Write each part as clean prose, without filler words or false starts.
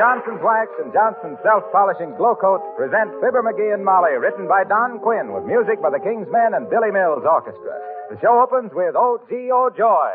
Johnson's Wax and Johnson's Self-Polishing Glow Coat present Fibber McGee and Molly, written by Don Quinn, with music by the King's Men and Billy Mills Orchestra. The show opens with O Gee O Joy.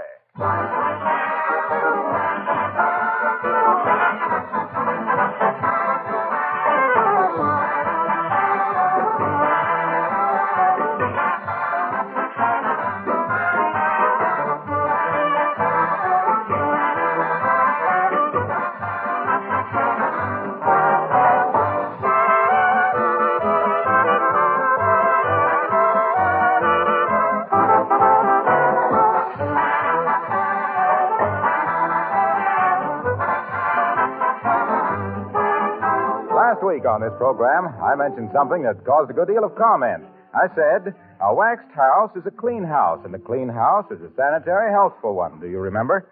On this program, I mentioned something that caused a good deal of comment. I said, a waxed house is a clean house, and a clean house is a sanitary, healthful one. Do you remember?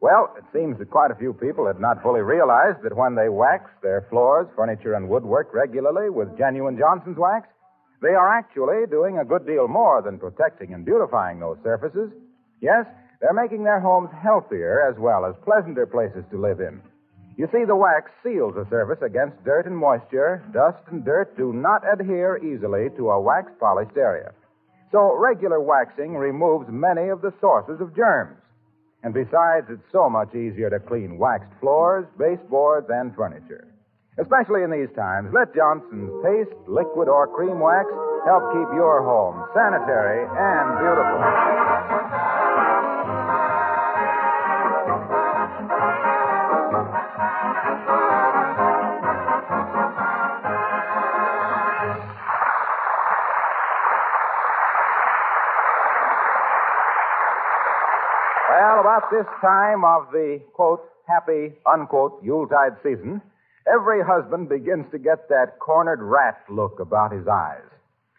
Well, it seems that quite a few people had not fully realized that when they wax their floors, furniture, and woodwork regularly with genuine Johnson's Wax, they are actually doing a good deal more than protecting and beautifying those surfaces. Yes, they're making their homes healthier as well as pleasanter places to live in. You see, the wax seals a surface against dirt and moisture. Dust and dirt do not adhere easily to a wax-polished area. So regular waxing removes many of the sources of germs. And besides, it's so much easier to clean waxed floors, baseboards, and furniture. Especially in these times, let Johnson's paste, liquid, or cream wax help keep your home sanitary and beautiful. About this time of the, quote, happy, unquote, Yuletide season, every husband begins to get that cornered rat look about his eyes.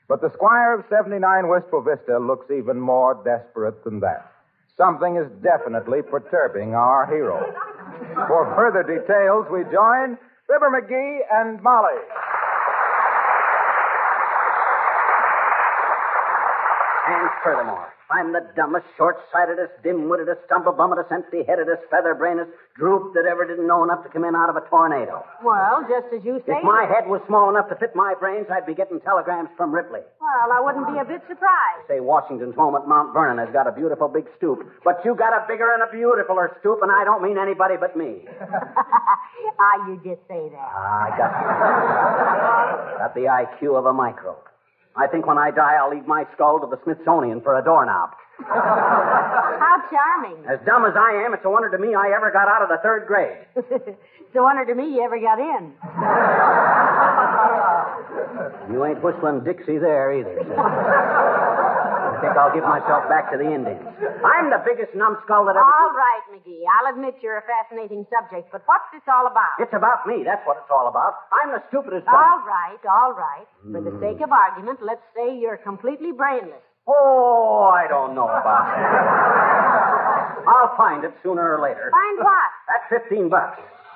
But the squire of 79 Wistful Vista looks even more desperate than that. Something is definitely perturbing our hero. For further details, we join Fibber McGee and Molly. And furthermore, I'm the dumbest, short-sightedest, dim-wittedest, stumble-bummetest, empty-headedest, feather-brainedest droop that ever didn't know enough to come in out of a tornado. Well, just as you say. If my head was small enough to fit my brains, I'd be getting telegrams from Ripley. Well, I wouldn't be a bit surprised. Say, Washington's home at Mount Vernon has got a beautiful big stoop, but you got a bigger and a beautifuler stoop, and I don't mean anybody but me. Ah, you just say that. Ah, I got you. Got the IQ of a microbe. I think when I die, I'll leave my skull to the Smithsonian for a doorknob. How charming. As dumb as I am, it's a wonder to me I ever got out of the third grade. It's a wonder to me you ever got in. You ain't whistling Dixie there either. I think I'll give myself back to the Indians. I'm the biggest numbskull that ever... All right, McGee, I'll admit you're a fascinating subject, but what's this all about? It's about me, that's what it's all about. I'm the stupidest... All right. For the sake of argument, let's say you're completely brainless. Oh, I don't know about that. I'll find it sooner or later. Find what? That's $15.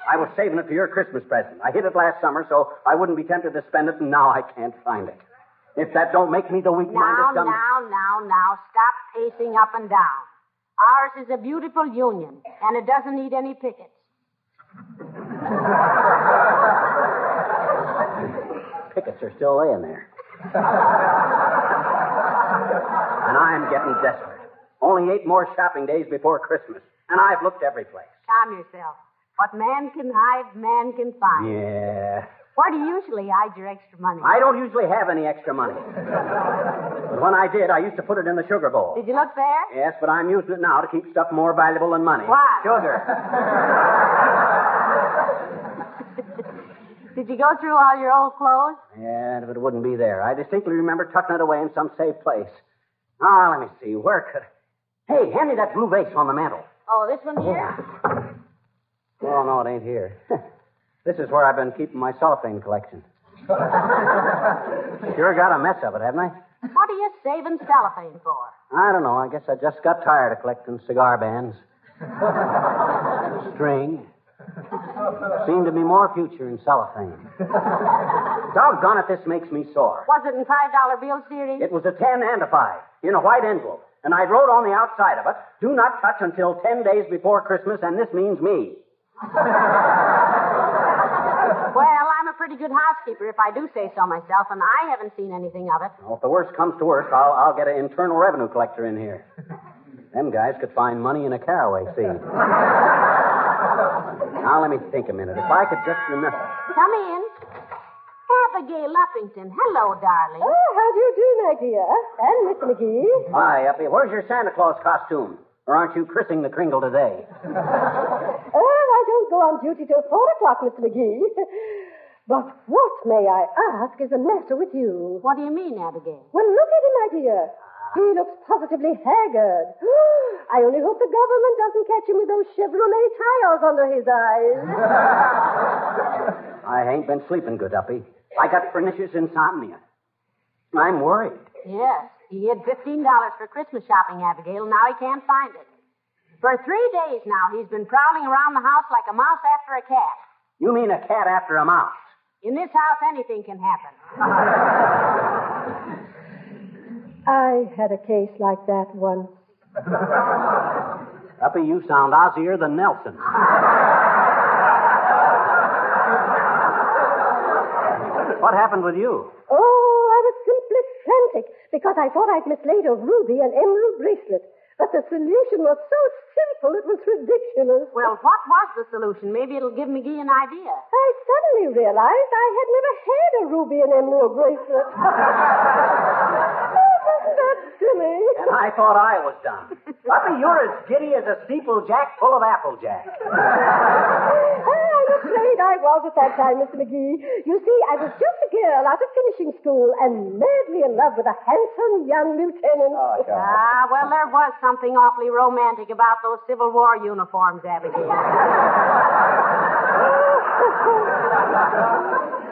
I was saving it for your Christmas present. I hid it last summer, so I wouldn't be tempted to spend it, and now I can't find it. If that don't make me the weak-minded... Now, stop pacing up and down. Ours is a beautiful union, and it doesn't need any pickets. Pickets are still laying there. And I'm getting desperate. Only 8 more shopping days before Christmas, and I've looked every place. Calm yourself. What man can hide, man can find. Yeah. Where do you usually hide your extra money? I don't usually have any extra money. But when I did, I used to put it in the sugar bowl. Did you look there? Yes, but I'm using it now to keep stuff more valuable than money. What? Sugar. Did you go through all your old clothes? Yeah, but it wouldn't be there. I distinctly remember tucking it away in some safe place. Ah, let me see. Where could... Hey, hand me that blue vase on the mantel. Oh, this one here? Oh, no, it ain't here. This is where I've been keeping my cellophane collection. Sure got a mess of it, haven't I? What are you saving cellophane for? I don't know. I guess I just got tired of collecting cigar bands. String. Seemed to be more future in cellophane. Doggone it, this makes me sore. Was it in $5 bills, dearie? It was a 10 and a 5 in a white envelope. And I wrote on the outside of it, do not touch until 10 days before Christmas, and this means me. pretty good housekeeper, if I do say so myself, and I haven't seen anything of it. Well, if the worst comes to worst, I'll get an internal revenue collector in here. Them guys could find money in a caraway seed. Now, let me think a minute. If I could just remember. Come in. Abigail Luffington. Hello, darling. Oh, how do you do, my dear? And Mr. McGee. Hi, Uppy. Where's your Santa Claus costume? Or aren't you christening the Kringle today? I don't go on duty till 4 o'clock, Mr. McGee. But what, may I ask, is the matter with you? What do you mean, Abigail? Well, look at him, my dear. He looks positively haggard. I only hope the government doesn't catch him with those Chevrolet tires under his eyes. I ain't been sleeping good, Uppy. I got pernicious insomnia. I'm worried. Yes, he had $15 for Christmas shopping, Abigail. Now he can't find it. For 3 days now, he's been prowling around the house like a mouse after a cat. You mean a cat after a mouse? In this house, anything can happen. I had a case like that once. Uppy, you sound Ozier than Nelson. What happened with you? Oh, I was simply frantic because I thought I'd mislaid a ruby and emerald bracelet. But the solution was so simple it was ridiculous. Well, what was the solution? Maybe it'll give McGee an idea. I suddenly realized I had never had a ruby and emerald bracelet. And I thought I was dumb. Uppy, you're as giddy as a steeplejack full of applejack. I'm afraid I was at that time, Mr. McGee. You see, I was just a girl out of finishing school and madly in love with a handsome young lieutenant. Oh, God. Ah, well, there was something awfully romantic about those Civil War uniforms, Abigail.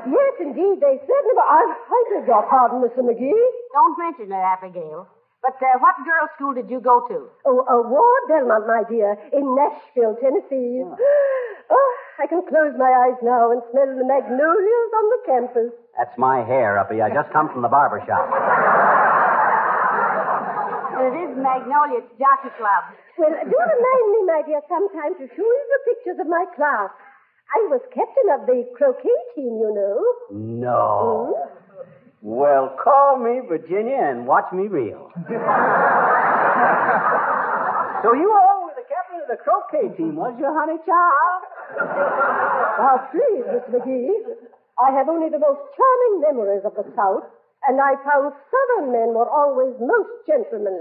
Yes, indeed, they certainly were. I beg your pardon, Mr. McGee. Don't mention it, Abigail. But what girls' school did you go to? Oh, Ward Belmont, my dear, in Nashville, Tennessee. Oh. Oh, I can close my eyes now and smell the magnolias on the campus. That's my hair, Uppy. I just come from the barber shop. It is Magnolia, it's Jockey Club. Well, do remind me, my dear, sometime to show you the pictures of my class. I was captain of the croquet team, you know. No. Mm-hmm. Well, call me Virginia and watch me reel. So you all were the captain of the croquet team, was you, honey child? Now, please, Miss McGee, I have only the most charming memories of the South, and I found Southern men were always most gentlemanly.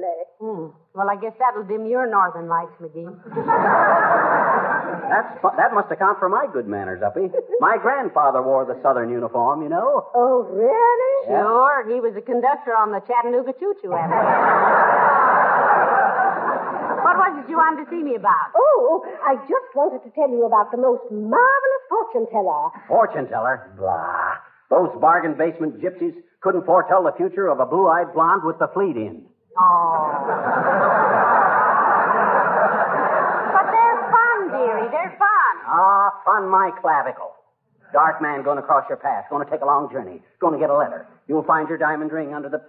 Well, I guess that'll dim your northern lights, McGee. That must account for my good manners, Uppy. My grandfather wore the Southern uniform, you know. Oh, really? Yeah. Sure. He was a conductor on the Chattanooga Choo-choo. What was it you wanted to see me about? Oh, I just wanted to tell you about the most marvelous fortune teller. Fortune teller? Blah. Those bargain basement gypsies couldn't foretell the future of a blue-eyed blonde with the fleet in. Oh. But they're fun, dearie. They're fun. Ah, fun my clavicle. Dark man going across your path, going to take a long journey, going to get a letter. You'll find your diamond ring under the...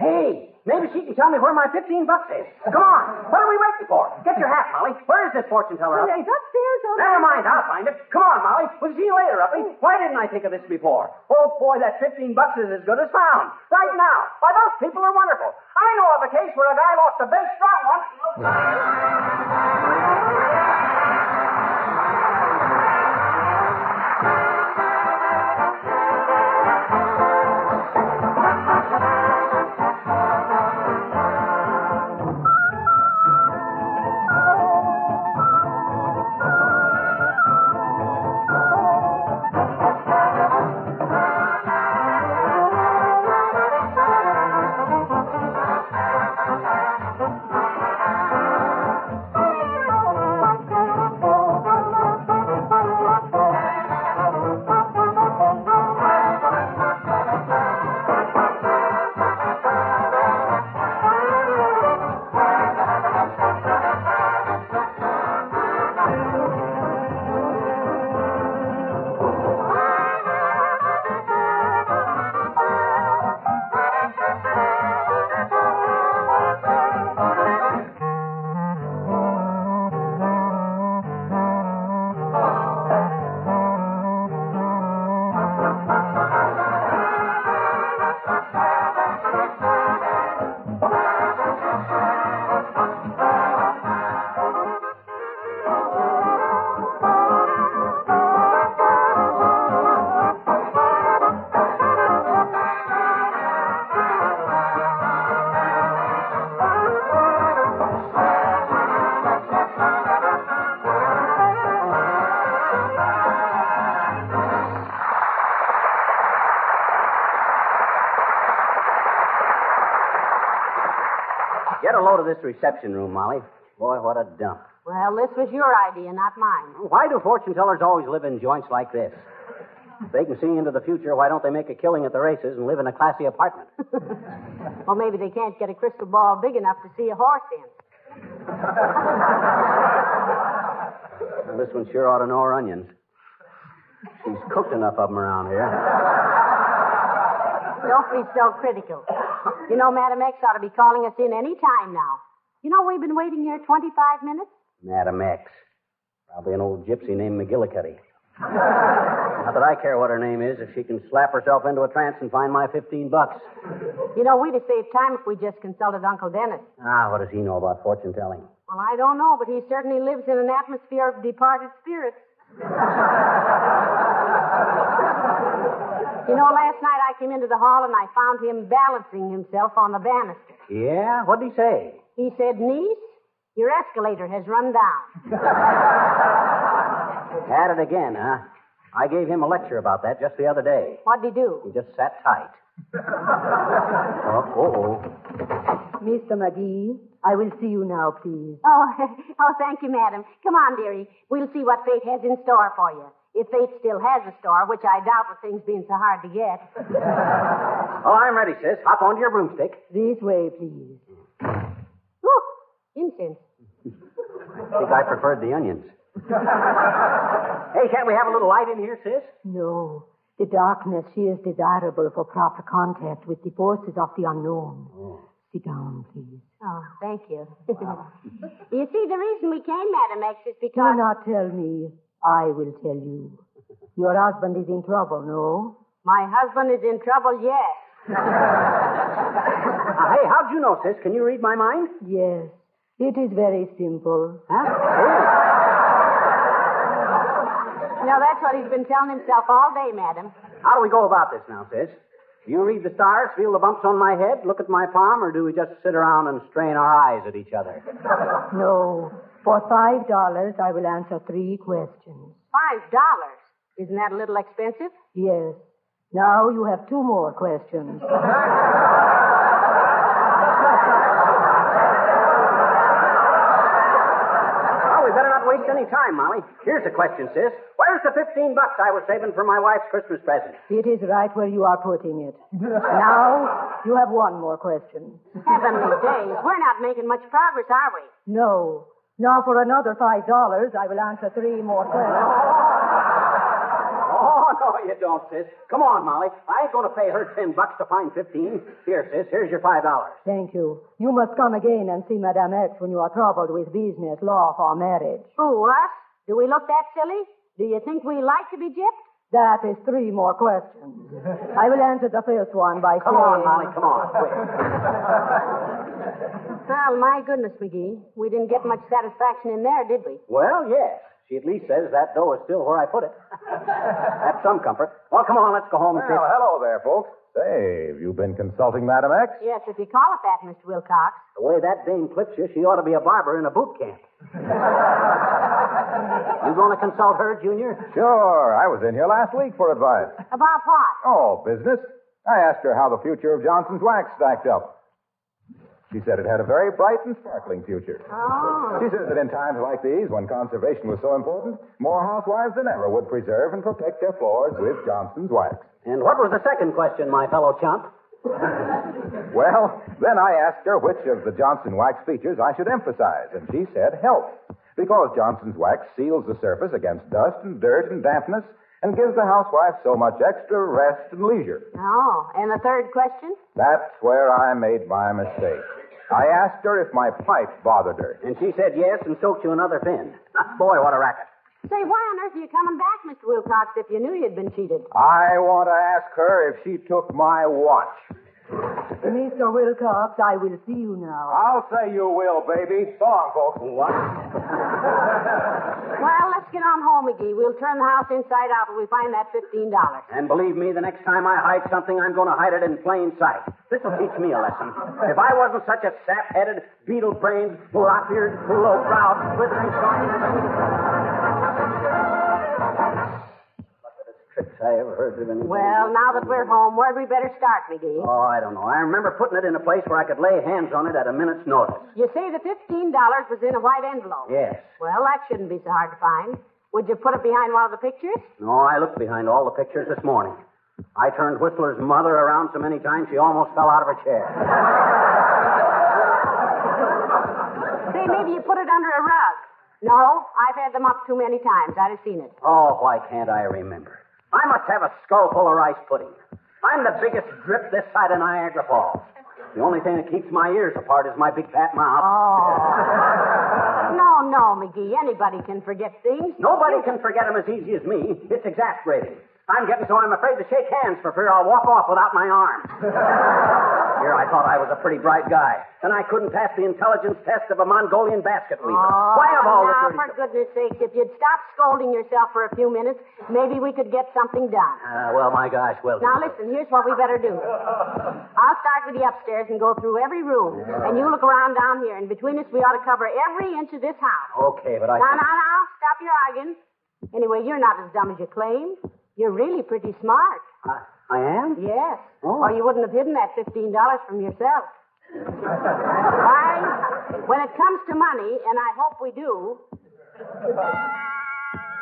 Hey, maybe she can tell me where my $15 is. Come on. What are we waiting for? Get your hat, Molly. Where is this fortune teller? Well, it's upstairs. Never mind. I'll find it. Come on, Molly. We'll see you later, Uppy. Why didn't I think of this before? Oh, boy, that $15 is as good as found. Right now. Why, those people are wonderful. I know of a case where a guy lost a big, strong one. a load of this reception room, Molly. Boy, what a dump. Well, this was your idea, not mine. Why do fortune tellers always live in joints like this? If they can see into the future, why don't they make a killing at the races and live in a classy apartment? Well, maybe they can't get a crystal ball big enough to see a horse in. Well, this one sure ought to know her onions. She's cooked enough of them around here. Don't be so critical. You know, Madam X ought to be calling us in any time now. You know, we've been waiting here 25 minutes. Madam X. Probably an old gypsy named McGillicuddy. Not that I care what her name is, if she can slap herself into a trance and find my $15. You know, we'd have saved time if we just consulted Uncle Dennis. Ah, what does he know about fortune telling? Well, I don't know, but he certainly lives in an atmosphere of departed spirits. You know, last night I came into the hall and I found him balancing himself on the banister. Yeah? What did he say? He said, "Niece, your escalator has run down." At it again, huh? I gave him a lecture about that just the other day. What'd he do? He just sat tight. Mr. McGee, I will see you now, please. Oh, thank you, madam. Come on, dearie. We'll see what fate has in store for you. If fate still has a store, which I doubt with things being so hard to get. Oh, I'm ready, sis. Hop onto your broomstick. This way, please. Ooh, incense. I think I preferred the onions. Hey, can't we have a little light in here, sis? No. The darkness, she is desirable for proper contact with the forces of the unknown. Oh. Sit down, please. Oh, thank you. Wow. You see, the reason we came, Madam X, is because... Do not tell me. I will tell you. Your husband is in trouble, no? My husband is in trouble, yes. Hey, how'd you know, sis? Can you read my mind? Yes. It is very simple. Huh? Oh. Now, that's what he's been telling himself all day, madam. How do we go about this now, sis? Do you read the stars, feel the bumps on my head, look at my palm, or do we just sit around and strain our eyes at each other? No. For $5, I will answer 3 questions. $5? Isn't that a little expensive? Yes. Now you have 2 more questions. Waste any time, Molly. Here's the question, sis. Where's the $15 I was saving for my wife's Christmas present? It is right where you are putting it. Now, you have 1 more question. Heavenly days, we're not making much progress, are we? No. Now, for another $5, I will answer 3 more questions. Oh, no, you don't, sis. Come on, Molly. I ain't going to pay her $10 to find 15. Here, sis, here's your $5. Thank you. You must come again and see Madame X when you are troubled with business, law, or marriage. Who, us? Do we look that silly? Do you think we like to be gypped? That is 3 more questions. I will answer the first one by saying... Come on, Molly, come on, quick. Well, my goodness, McGee, we didn't get much satisfaction in there, did we? Well, yes. She at least says that dough is still where I put it. That's some comfort. Well, come on, let's go home and see. Well, hello there, folks. Say, have you been consulting Madam X? Yes, if you call it that, Mr. Wilcox. The way that dame clips you, she ought to be a barber in a boot camp. You going to consult her, Junior? Sure. I was in here last week for advice. About what? Oh, business. I asked her how the future of Johnson's Wax stacked up. She said it had a very bright and sparkling future. Oh. She says that in times like these, when conservation was so important, more housewives than ever would preserve and protect their floors with Johnson's Wax. And what was the second question, my fellow chump? Well, then I asked her which of the Johnston Wax features I should emphasize, and she said health, because Johnson's Wax seals the surface against dust and dirt and dampness and gives the housewife so much extra rest and leisure. Oh, and the third question? That's where I made my mistake. I asked her if my pipe bothered her. And she said yes and soaked you another pin. Boy, what a racket. Say, why on earth are you coming back, Mr. Wilcox, if you knew you'd been cheated? I want to ask her if she took my watch. Mr. Wilcox, I will see you now. I'll say you will, baby. So long, folks. What? Well, let's get on home, McGee. We'll turn the house inside out when we find that $15. And believe me, the next time I hide something, I'm going to hide it in plain sight. This'll teach me a lesson. If I wasn't such a sap-headed, beetle-brained, lop-eared, low-browed, blithering... Look at this trip I ever heard of anything. Well, now that we're home, where'd we better start, McGee? Oh, I don't know. I remember putting it in a place where I could lay hands on it at a minute's notice. You say the $15 was in a white envelope? Yes. Well, that shouldn't be so hard to find. Would you put it behind one of the pictures? No, I looked behind all the pictures this morning. I turned Whistler's mother around so many times she almost fell out of her chair. Say, maybe you put it under a rug. No, I've had them up too many times. I'd have seen it. Oh, why can't I remember? I must have a skull full of rice pudding. I'm the biggest drip this side of Niagara Falls. The only thing that keeps my ears apart is my big fat mouth. Oh. No, McGee. Anybody can forget things. Nobody can forget them as easy as me. It's exasperating. I'm getting so I'm afraid to shake hands for fear I'll walk off without my arm. Here I thought I was a pretty bright guy, and I couldn't pass the intelligence test of a Mongolian basket weaver. Oh, why of all now, for goodness sakes, if you'd stop scolding yourself for a few minutes, maybe we could get something done. Well, my gosh, well... Now, listen, here's what we better do. I'll start with the upstairs and go through every room, and you look around down here, and between us we ought to cover every inch of this house. Okay, but I... Now, stop your arguing. Anyway, you're not as dumb as you claim. You're really pretty smart. I am? Yes. Oh. Or you wouldn't have hidden that $15 from yourself. Why? When it comes to money, and I hope we do...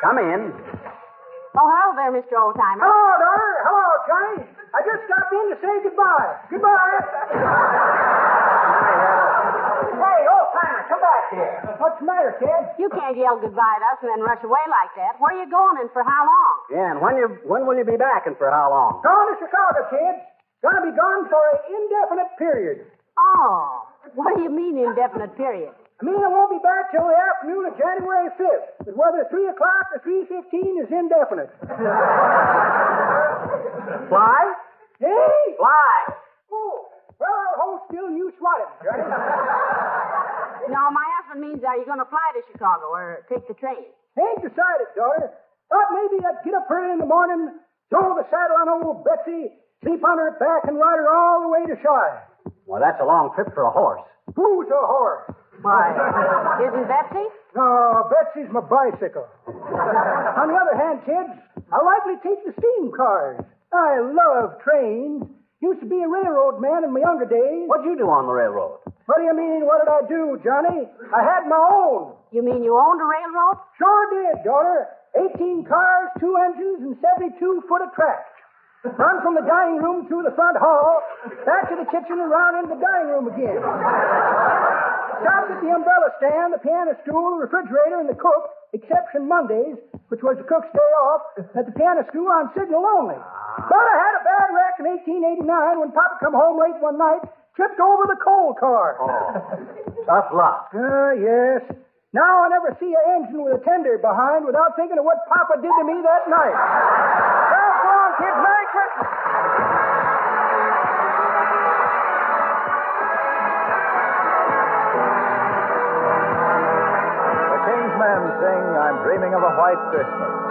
Come in. Oh, hello there, Mr. Oldtimer. Hello, daughter. Hello, Johnny. I just stopped in to say goodbye. Goodbye. Hey, Oldtimer, come back here. What's the matter, kid? You can't yell goodbye at us and then rush away like that. Where are you going and for how long? Yeah, and when will you be back and for how long? Gone to Chicago, kid. Gonna be gone for an indefinite period. Oh, what do you mean indefinite period? I mean, I won't be back till the afternoon of January 5th. But whether 3 o'clock or 3:15 is indefinite. Fly? Hey! Fly! Oh, well, I'll hold still and you swat him, Johnny. No, my husband means, are you going to fly to Chicago or take the train? Ain't decided, daughter. Thought maybe I'd get up early in the morning, throw the saddle on old Betsy, sleep on her back, and ride her all the way to Shire. Well, that's a long trip for a horse. Who's a horse? Why, isn't Betsy? No, Betsy's my bicycle. On the other hand, kids, I'll likely take the steam cars. I love trains. Used to be a railroad man in my younger days. What'd you do on the railroad? What do you mean, what did I do, Johnny? I had my own. You mean you owned a railroad? Sure did, daughter. 18 cars, 2 engines, and 72 foot of track. Run from the dining room through the front hall, back to the kitchen and round into the dining room again. Stopped at the umbrella stand, the piano stool, the refrigerator, and the cook, exception Mondays, which was the cook's day off, at the piano stool on signal only. But I had a bad wreck in 1889 when Papa come home late one night, tripped over the coal car. Oh, tough luck. Yes. Now I never see an engine with a tender behind without thinking of what Papa did to me that night. Well, go on, kid. Merry Christmas. The King's Men sing, I'm Dreaming of a White Christmas. Christmas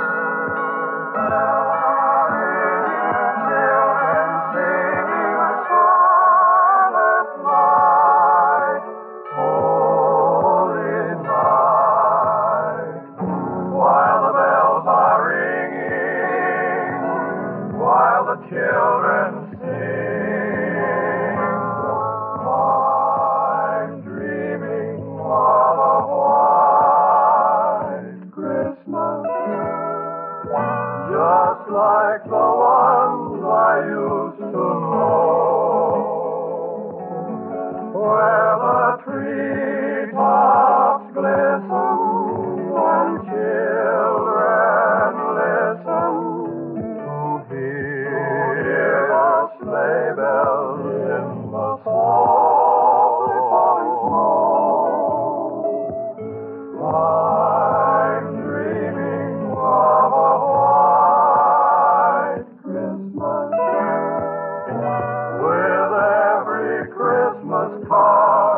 card.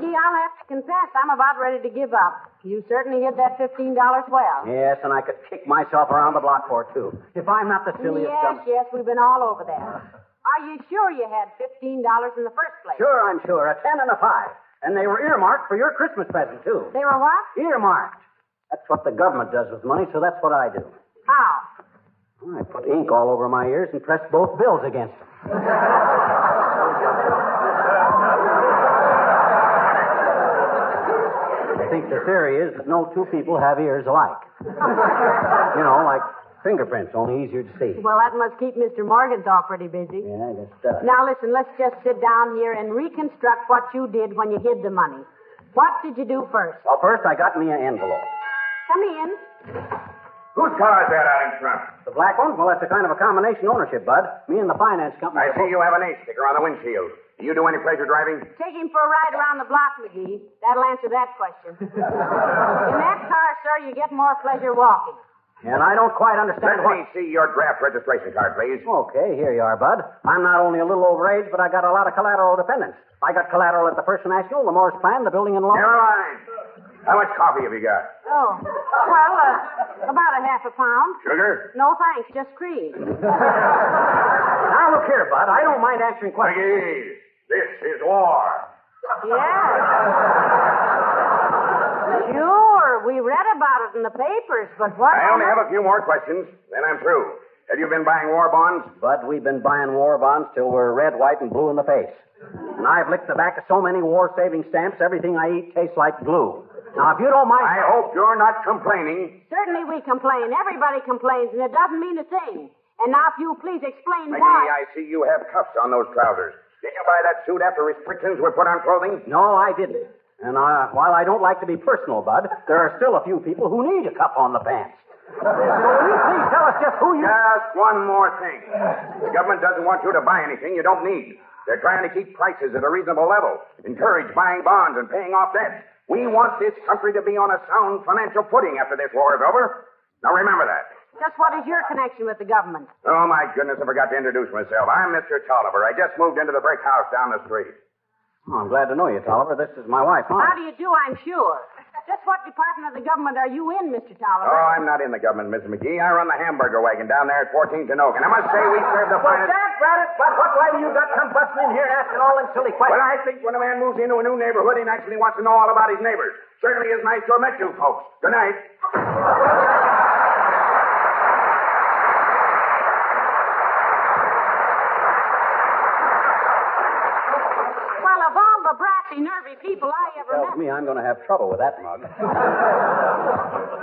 McGee, I'll have to confess I'm about ready to give up. You certainly hid that $15 well. Yes, and I could kick myself around the block for it, too. If I'm not the silliest... Yes, we've been all over that. Are you sure you had $15 in the first place? Sure, I'm sure. A 10 and a 5. And they were earmarked for your Christmas present, too. They were what? Earmarked. That's what the government does with money, so that's what I do. How? I put ink all over my ears and pressed both bills against them. I think the theory is that no two people have ears alike. You know, like fingerprints, only easier to see. Well, that must keep Mr. Morgenthau pretty busy. Yeah, I guess it does. Now, listen, let's just sit down here and reconstruct what you did when you hid the money. What did you do first? Well, first I got me an envelope. Come in. Whose car is that out in front? The black one? Well, that's a kind of a combination ownership, Bud. Me and the finance company... I see you have an A sticker on the windshield. Do you do any pleasure driving? Take him for a ride around the block, McGee. That'll answer that question. In that car, sir, you get more pleasure walking. And I don't quite understand what... Let me see your draft registration card, please. Okay, here you are, Bud. I'm not only a little over age, but I got a lot of collateral dependents. I got collateral at the First National, the Morris Plan, the Building and Loan. Never mind. How much coffee have you got? Oh, well, about a half a pound. Sugar? No, thanks, just cream. Now, look here, Bud. I don't mind answering questions. McGee, this is war. Yeah. You? We read about it in the papers, but what... I only have a few more questions, then I'm through. Have you been buying war bonds? Bud, we've been buying war bonds till we're red, white, and blue in the face. And I've licked the back of so many war-saving stamps, everything I eat tastes like glue. Now, if you don't mind... I hope you're not complaining. Certainly we complain. Everybody complains, and it doesn't mean a thing. And now, if you please explain why... McGee, I see you have cuffs on those trousers. Did you buy that suit after restrictions were put on clothing? No, I didn't. And while I don't like to be personal, Bud, there are still a few people who need a cuff on the pants. So will you please tell us just who you... Just one more thing. The government doesn't want you to buy anything you don't need. They're trying to keep prices at a reasonable level, encourage buying bonds and paying off debts. We want this country to be on a sound financial footing after this war is over. Now remember that. Just what is your connection with the government? Oh, my goodness, I forgot to introduce myself. I'm Mr. Tolliver. I just moved into the brick house down the street. Oh, I'm glad to know you, Tolliver. This is my wife, Molly. How do you do, I'm sure. Just what department of the government are you in, Mr. Tolliver? Oh, I'm not in the government, Mrs. McGee. I run the hamburger wagon down there at 14th and Oak. And I must say we serve the finest... Well, that's right. But why do you got come busting in here asking all them silly questions? Well, I think when a man moves into a new neighborhood, he actually wants to know all about his neighbors. Certainly is nice to have met you folks. Good night. Nervy people I ever met. Tells me I'm going to have trouble with that mug.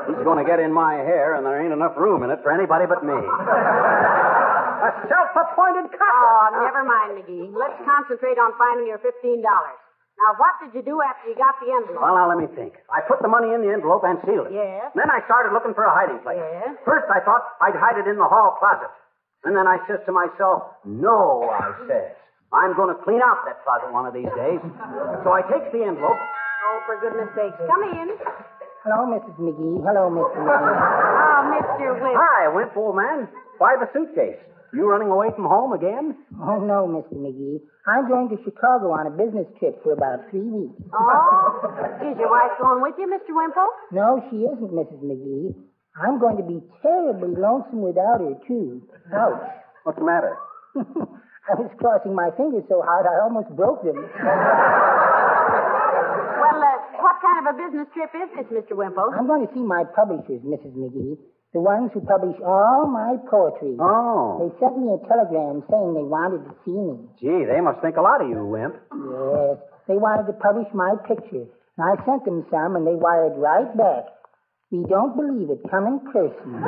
He's going to get in my hair, and there ain't enough room in it for anybody but me. A self-appointed cop. Oh, never mind, McGee. Let's concentrate on finding your $15. Now, what did you do after you got the envelope? Well, now, let me think. I put the money in the envelope and sealed it. Yes. Then I started looking for a hiding place. Yes. First, I thought I'd hide it in the hall closet. And then I says to myself, no, I says. I'm going to clean out that closet one of these days. So I take the envelope. Oh, for goodness sakes. Come in. Hello, Mrs. McGee. Hello, Mr. McGee. Oh, Mr. Wimp. Hi, Wimp, old man. Why the suitcase? You running away from home again? Oh, no, Mr. McGee. I'm going to Chicago on a business trip for about 3 weeks. Oh, is your wife going with you, Mr. Wimple? No, she isn't, Mrs. McGee. I'm going to be terribly lonesome without her, too. Ouch. What's the matter? I was crossing my fingers so hard I almost broke them. Well, what kind of a business trip is this, Mr. Wimple? I'm going to see my publishers, Mrs. McGee. The ones who publish all my poetry. Oh. They sent me a telegram saying they wanted to see me. Gee, they must think a lot of you, Wimp. Yes. They wanted to publish my picture. And I sent them some, and they wired right back. We don't believe it. Come in person.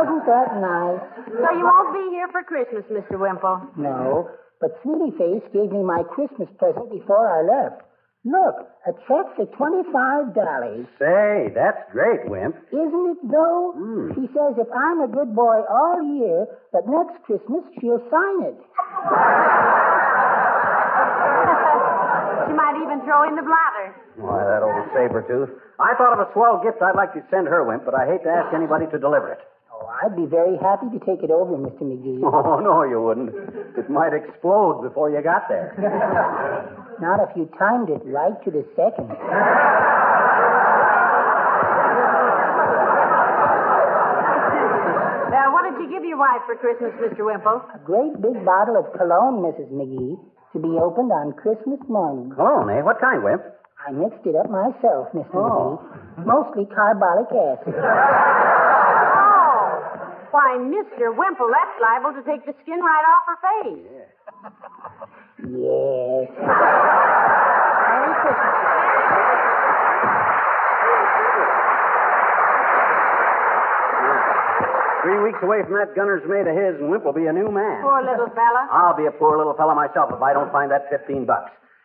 Wasn't that nice? So you won't be here for Christmas, Mr. Wimple? No, but Sweetie Face gave me my Christmas present before I left. Look, a check for $25. Say, that's great, Wimp. Isn't it, though? Mm. She says if I'm a good boy all year, that next Christmas she'll sign it. She might even throw in the bladder. Why, that old saber-tooth. I thought of a swell gift I'd like to send her, Wimp, but I hate to ask anybody to deliver it. I'd be very happy to take it over, Mr. McGee. Oh, no, you wouldn't. It might explode before you got there. Not if you timed it right to the second. Now, what did you give your wife for Christmas, Mr. Wimple? A great big bottle of cologne, Mrs. McGee, to be opened on Christmas morning. Cologne, eh? What kind, Wimp? I mixed it up myself, Mr. McGee. Mostly carbolic acid. Why, Mr. Wimple, that's liable to take the skin right off her face. Yeah. Yes. Yeah. 3 weeks away from that gunner's mate of his, and Wimple will be a new man. Poor little fella. I'll be a poor little fella myself if I don't find that $15.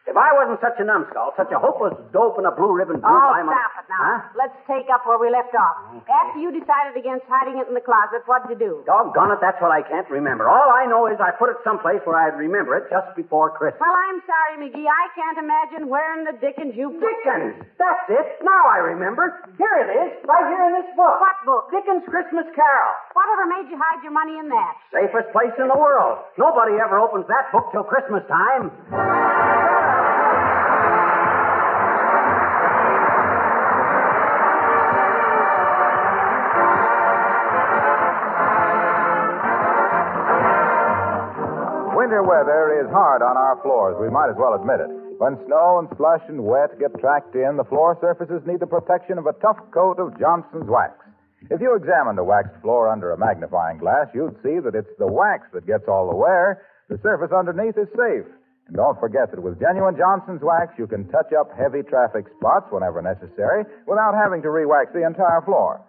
If I wasn't such a numbskull, such a hopeless dope and a blue ribbon group, Stop it now. Huh? Let's take up where we left off. Okay. After you decided against hiding it in the closet, what'd you do? Doggone it, that's what I can't remember. All I know is I put it someplace where I'd remember it just before Christmas. Well, I'm sorry, McGee. I can't imagine where in the Dickens you... Dickens! That's it. Now I remember. Here it is, right here in this book. What book? Dickens' Christmas Carol. Whatever made you hide your money in that? Safest place in the world. Nobody ever opens that book till Christmas time. Winter weather is hard on our floors. We might as well admit it. When snow and slush and wet get tracked in, the floor surfaces need the protection of a tough coat of Johnson's Wax. If you examined a waxed floor under a magnifying glass, you'd see that it's the wax that gets all the wear. The surface underneath is safe. And don't forget that with genuine Johnson's Wax, you can touch up heavy traffic spots whenever necessary without having to re-wax the entire floor.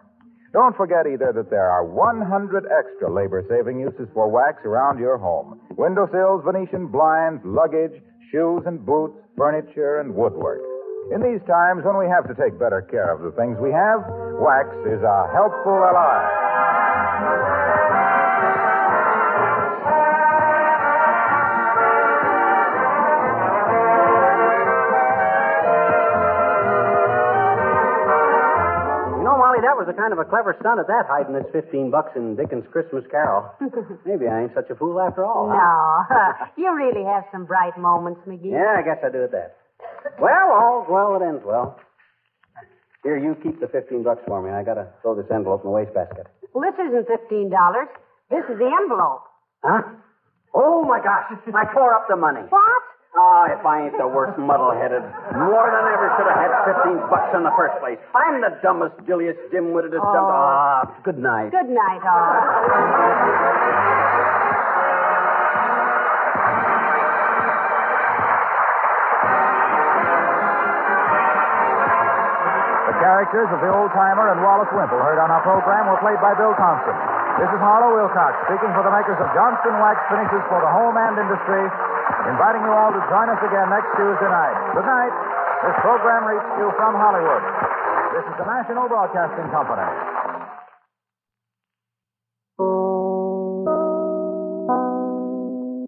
Don't forget either that there are 100 extra labor-saving uses for wax around your home. Windowsills, Venetian blinds, luggage, shoes and boots, furniture and woodwork. In these times when we have to take better care of the things we have, wax is a helpful ally. That was a kind of a clever stunt at that, hiding this $15 in Dickens' Christmas Carol. Maybe I ain't such a fool after all. No, huh? You really have some bright moments, McGee. Yeah, I guess I do at that. Well, all's well that ends well. Here, you keep the $15 for me. I gotta throw this envelope in the wastebasket. Well, this isn't $15. This is the envelope. Huh? Oh my gosh! I tore up the money. What? Oh, if I ain't the worst muddle-headed. More than ever should have had $15 in the first place. I'm the dumbest, dilliest, dim-wittedest dumb... Ah, good night. Good night, all. The characters of the old-timer and Wallace Wimple heard on our program were played by Bill Thompson. This is Harlow Wilcox speaking for the makers of Johnston Wax Finishes for the home and industry, inviting you all to join us again next Tuesday night. Good night. This program reaches you from Hollywood. This is the National Broadcasting Company.